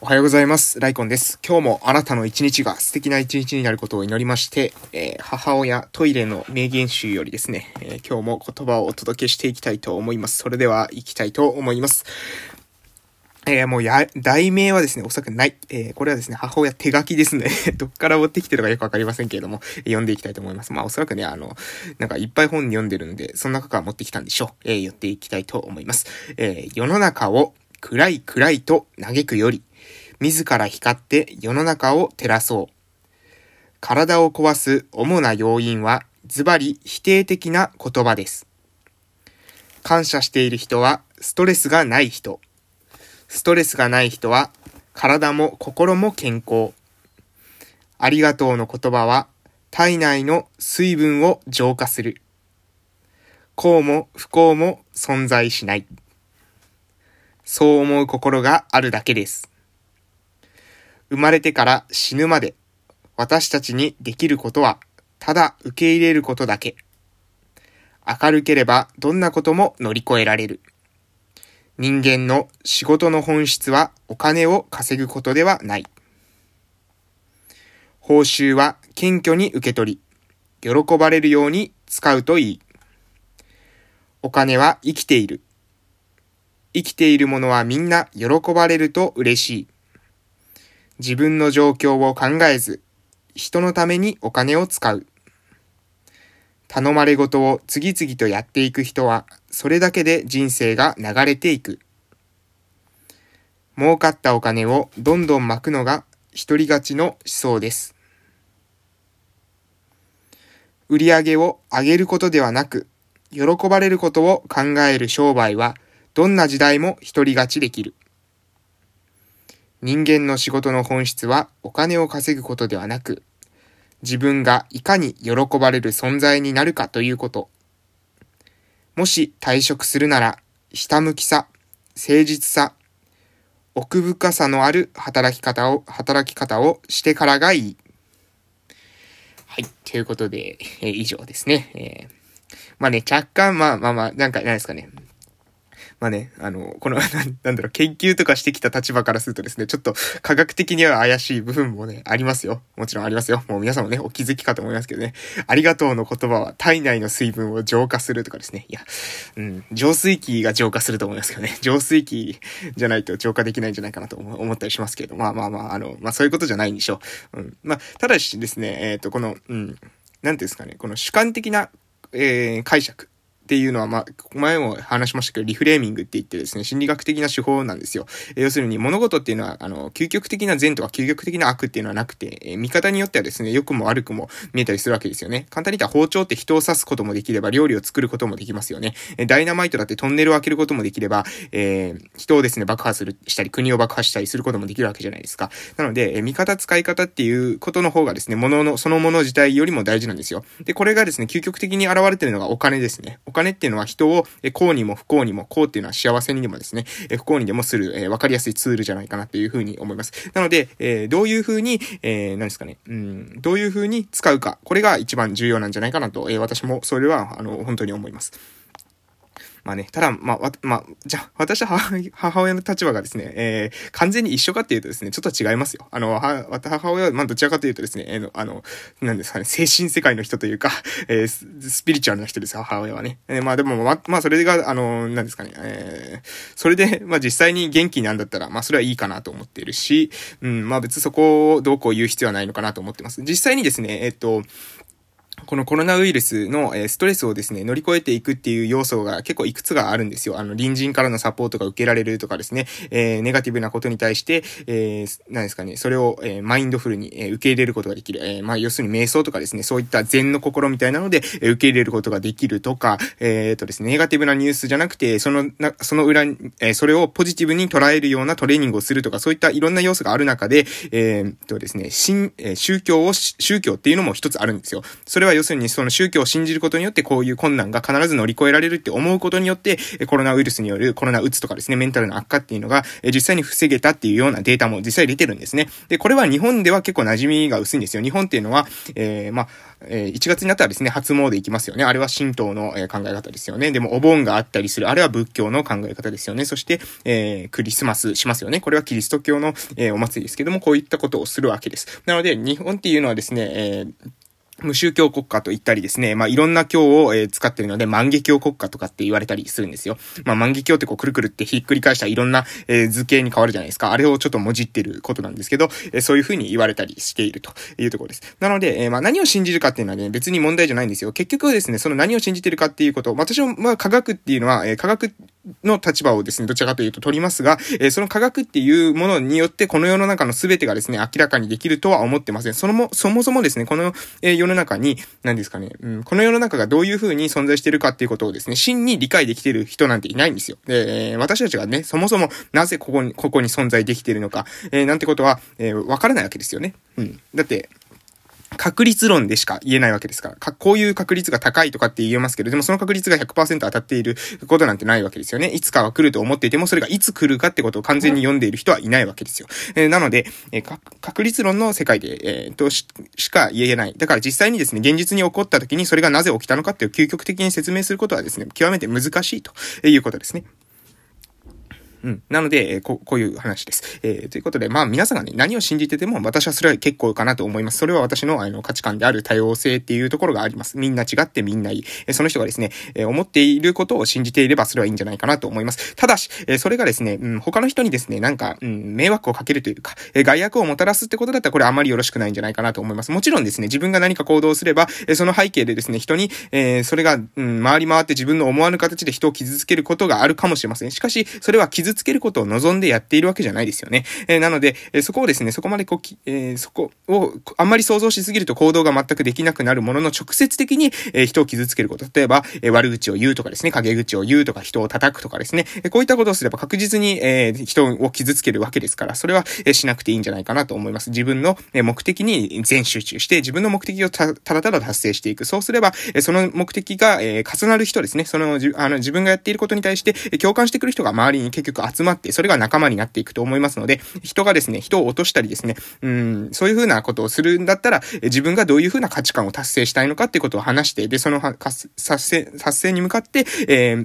おはようございます。ライコンです。今日もあなたの一日が素敵な一日になることを祈りまして、母親トイレの名言集よりですね、今日も言葉をお届けしていきたいと思います。それでは行きたいと思います。題名はですね、おそらくない。これはですね、母親手書きですね。どっから持ってきてるかよくわかりませんけれども、読んでいきたいと思います。おそらくね、なんかいっぱい本読んでるんで、その中から持ってきたんでしょう。言っていきたいと思います。世の中を暗い暗いと嘆くより、自ら光って世の中を照らそう。体を壊す主な要因は、ズバリ否定的な言葉です。感謝している人は、ストレスがない人。ストレスがない人は体も心も健康。ありがとうの言葉は体内の水分を浄化する。幸も不幸も存在しない。そう思う心があるだけです。生まれてから死ぬまで私たちにできることはただ受け入れることだけ。明るければどんなことも乗り越えられる。人間の仕事の本質はお金を稼ぐことではない。報酬は謙虚に受け取り、喜ばれるように使うといい。お金は生きている。生きているものはみんな喜ばれると嬉しい。自分の状況を考えず、人のためにお金を使う。頼まれ事を次々とやっていく人は、それだけで人生が流れていく。儲かったお金をどんどん巻くのが独り勝ちの思想です。売り上げを上げることではなく、喜ばれることを考える商売は、どんな時代も独り勝ちできる。人間の仕事の本質はお金を稼ぐことではなく、自分がいかに喜ばれる存在になるかということ。もし退職するなら、ひたむきさ、誠実さ、奥深さのある働き方をしてからがいい。はい、ということで、以上ですね。若干、なんか、なんですかね。研究とかしてきた立場からするとですね、ちょっと科学的には怪しい部分もね、ありますよ。もちろんありますよ。もう皆さんもね、お気づきかと思いますけどね。ありがとうの言葉は体内の水分を浄化するとかですね。浄水器が浄化すると思いますけどね。浄水器じゃないと浄化できないんじゃないかなと思ったりしますけど、そういうことじゃないんでしょう。ただしですね、この主観的な、解釈。っていうのは、前も話しましたけど、リフレーミングって言ってですね、心理学的な手法なんですよ。要するに、物事っていうのは、究極的な善とか究極的な悪っていうのはなくて、見方によってはですね、良くも悪くも見えたりするわけですよね。簡単に言ったら、包丁って人を刺すこともできれば、料理を作ることもできますよね。ダイナマイトだってトンネルを開けることもできれば、人をですね、爆破したり、国を爆破したりすることもできるわけじゃないですか。なので、見方、使い方っていうことの方がですね、そのもの自体よりも大事なんですよ。で、これがですね、究極的に現れてるのがお金ですね。お金っていうのは人を幸にも不幸にも、幸っていうのは幸せにでもですね、不幸にでもする、わかりやすいツールじゃないかなというふうに思います。なので、どういうふうに、どういうふうに使うか、これが一番重要なんじゃないかなと、私もそれは、本当に思います。私は母親の立場がですね、完全に一緒かっていうとですね、ちょっと違いますよ。母親は、どちらかというとですね、精神世界の人というか、スピリチュアルな人です、母親はね。それが、それで、実際に元気なんだったら、それはいいかなと思っているし、別にそこをどうこう言う必要はないのかなと思ってます。実際にですね、このコロナウイルスのストレスをですね、乗り越えていくっていう要素が結構いくつがあるんですよ。隣人からのサポートが受けられるとかですね、ネガティブなことに対して、それをマインドフルに受け入れることができる。要するに瞑想とかですね、そういった禅の心みたいなので受け入れることができるとか、ですね、ネガティブなニュースじゃなくて、その裏に、それをポジティブに捉えるようなトレーニングをするとか、そういったいろんな要素がある中で、宗教っていうのも一つあるんですよ。それは要するにその宗教を信じることによってこういう困難が必ず乗り越えられるって思うことによって、コロナウイルスによるコロナうつとかですね、メンタルの悪化っていうのが実際に防げたっていうようなデータも実際出てるんですね。で、これは日本では結構馴染みが薄いんですよ。日本っていうのは、1月になったらですね、初詣行きますよね。あれは神道の考え方ですよね。でもお盆があったりする、あれは仏教の考え方ですよね。そして、クリスマスしますよね。これはキリスト教の、お祭りですけども、こういったことをするわけです。なので日本っていうのはですね、無宗教国家と言ったりですね、いろんな教を、使っているので、万華鏡国家とかって言われたりするんですよ。万華鏡ってこうくるくるってひっくり返したいろんな、図形に変わるじゃないですか。あれをちょっともじってることなんですけど、そういう風に言われたりしているというところです。なので、何を信じるかっていうのはね、別に問題じゃないんですよ。結局はですね、その何を信じてるかっていうことを、私は科学っていうのは、科学の立場をですね、どちらかというと取りますが、その科学っていうものによってこの世の中の全てがですね、明らかにできるとは思ってません。そもそもですね、この世の中に、何ですかね、この世の中がどういう風に存在しているかっていうことをですね、真に理解できている人なんていないんですよ。で、私たちがね、そもそもなぜここに存在できているのか、なんてことは、わからないわけですよね。うん。だって、確率論でしか言えないわけですから。こういう確率が高いとかって言えますけど、でもその確率が 100% 当たっていることなんてないわけですよね。いつかは来ると思っていても、それがいつ来るかってことを完全に読んでいる人はいないわけですよ。なので、確率論の世界で、しか言えない。だから実際にですね、現実に起こった時にそれがなぜ起きたのかっていう究極的に説明することはですね、極めて難しいということですね。うん。なので、こういう話です。ということで、皆さんがね、何を信じてても、私はそれは結構かなと思います。それは私の、価値観である多様性っていうところがあります。みんな違ってみんないい。その人がですね、思っていることを信じていれば、それはいいんじゃないかなと思います。ただし、それがですね、他の人にですね、迷惑をかけるというか、害悪をもたらすってことだったら、これあまりよろしくないんじゃないかなと思います。もちろんですね、自分が何か行動すれば、その背景でですね、人に、それが、回り回って自分の思わぬ形で人を傷つけることがあるかもしれません。しかし、それは傷つけることを望んでやっているわけじゃないですよね。なので、そこをですね、そこまでそこをあんまり想像しすぎると行動が全くできなくなるものの、直接的に、人を傷つけること、例えば、悪口を言うとかですね、陰口を言うとか、人を叩くとかですね、こういったことをすれば確実に、人を傷つけるわけですから、それは、しなくていいんじゃないかなと思います。自分の目的に全集中して、自分の目的をただ達成していく。そうすれば、その目的が、重なる人ですね、自分がやっていることに対して、共感してくる人が周りに結局集まって、それが仲間になっていくと思いますので、人がですね、人を落としたりですね、そういう風なことをするんだったら、自分がどういう風な価値観を達成したいのかってことを話して、で、その達成に向かって、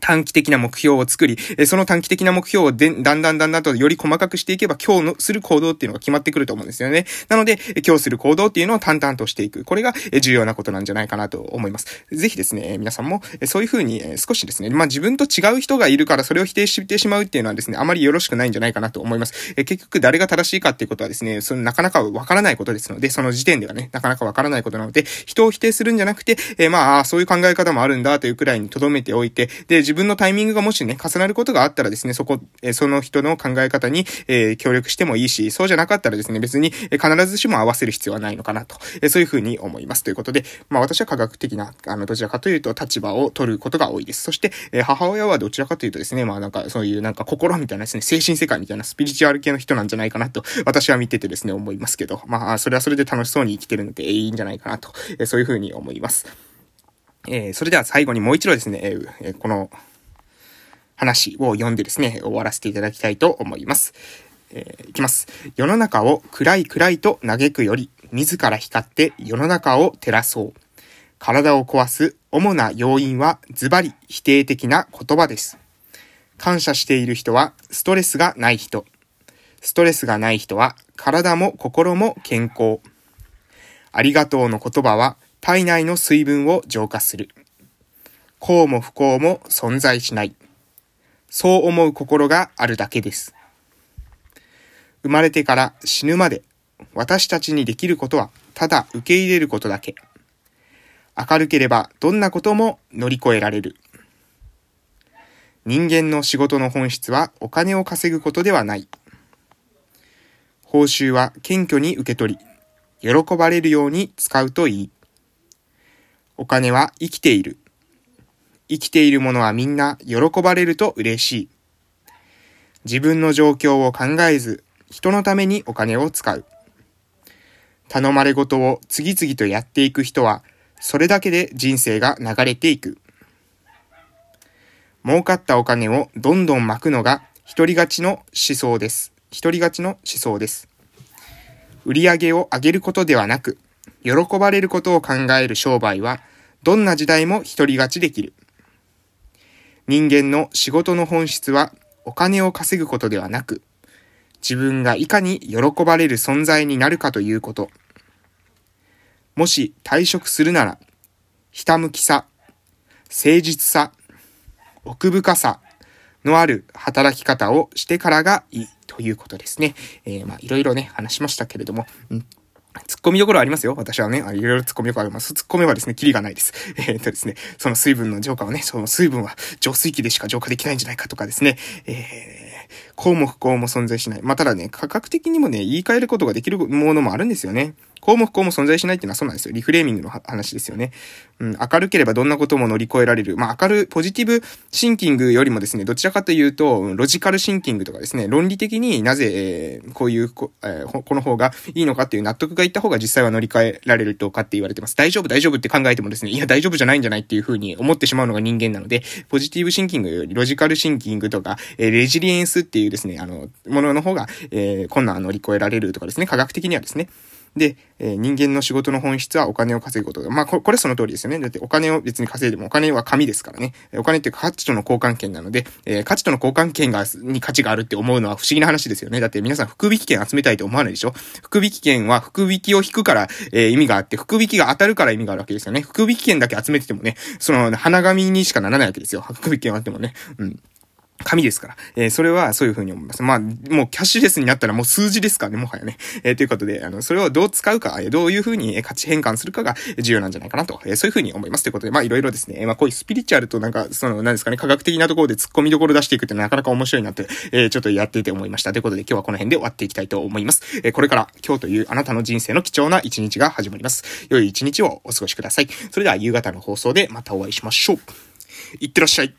短期的な目標を作り、その短期的な目標をだんだんとより細かくしていけば、今日のする行動っていうのが決まってくると思うんですよね。なので、今日する行動っていうのを淡々としていく。これが重要なことなんじゃないかなと思います。ぜひですね、皆さんもそういうふうに少しですね、自分と違う人がいるからそれを否定してしまうっていうのはですね、あまりよろしくないんじゃないかなと思います。結局誰が正しいかっていうことはですね、なかなかわからないことですので、その時点ではね、なかなかわからないことなので、人を否定するんじゃなくて、そういう考え方もあるんだというくらいに留めておいて、で、自分のタイミングがもしね、重なることがあったらですね、その人の考え方に、協力してもいいし、そうじゃなかったらですね、別に、必ずしも合わせる必要はないのかなと、そういうふうに思います。ということで、私は科学的な、どちらかというと立場を取ることが多いです。そして、母親はどちらかというとですね、そういう心みたいなですね、精神世界みたいなスピリチュアル系の人なんじゃないかなと、私は見ててですね、思いますけど、それはそれで楽しそうに生きてるのでいいんじゃないかなと、そういうふうに思います。それでは最後にもう一度ですね、この話を読んでですね、終わらせていただきたいと思います。いきます。世の中を暗い暗いと嘆くより、自ら光って世の中を照らそう。体を壊す主な要因はズバリ否定的な言葉です。感謝している人はストレスがない人。ストレスがない人は体も心も健康。ありがとうの言葉は体内の水分を浄化する。幸も不幸も存在しない。そう思う心があるだけです。生まれてから死ぬまで、私たちにできることはただ受け入れることだけ。明るければどんなことも乗り越えられる。人間の仕事の本質はお金を稼ぐことではない。報酬は謙虚に受け取り、喜ばれるように使うといい。お金は生きている。生きているものはみんな喜ばれると嬉しい。自分の状況を考えず、人のためにお金を使う。頼まれ事を次々とやっていく人は、それだけで人生が流れていく。儲かったお金をどんどん巻くのが独り勝ちの思想です。売り上げを上げることではなく、喜ばれることを考える商売は、どんな時代も独り勝ちできる。人間の仕事の本質は、お金を稼ぐことではなく、自分がいかに喜ばれる存在になるかということ。もし退職するなら、ひたむきさ、誠実さ、奥深さのある働き方をしてからがいいということですね。いろいろね、話しましたけれども、突っ込みどころありますよ。私はね、いろいろ突っ込みどころあります。突っ込めばですね、キリがないです。ですね、その水分の浄化をね、その水分は浄水器でしか浄化できないんじゃないかとかですね、項目項も存在しない。まあ、ただね、価格的にもね、言い換えることができるものもあるんですよね。項目項も存在しないっていうのはそうなんですよ。リフレーミングの話ですよね。明るければどんなことも乗り越えられる。ポジティブシンキングよりもですね、どちらかというと、ロジカルシンキングとかですね、論理的になぜ、この方がいいのかっていう納得がいった方が実際は乗り換えられるとかって言われてます。大丈夫って考えてもですね、いや、大丈夫じゃないんじゃないっていうふうに思ってしまうのが人間なので、ポジティブシンキングよりロジカルシンキングとか、レジリエンスっていうですね、ものの方が、困難を乗り越えられるとかですね、科学的にはですね。で、人間の仕事の本質はお金を稼ぐこと。これその通りですよね。だってお金を別に稼いでもお金は紙ですからね。お金って価値との交換権なので、価値との交換権に価値があるって思うのは不思議な話ですよね。だって皆さん福引き券集めたいと思わないでしょ。福引き券は福引きを引くから、意味があって、福引きが当たるから意味があるわけですよね。福引き券だけ集めててもね、その花紙にしかならないわけですよ。福引き券はあってもね。紙ですから。それはそういう風に思います。もうキャッシュレスになったらもう数字ですからね、もはやね。ということで、それをどう使うか、どういう風に価値変換するかが重要なんじゃないかなと、そういう風に思います。ということで、いろいろですね、こういうスピリチュアルとなんですかね、科学的なところで突っ込みどころ出していくってなかなか面白いなって、ちょっとやっていて思いました。ということで、今日はこの辺で終わっていきたいと思います。これから今日というあなたの人生の貴重な一日が始まります。良い一日をお過ごしください。それでは夕方の放送でまたお会いしましょう。いってらっしゃい。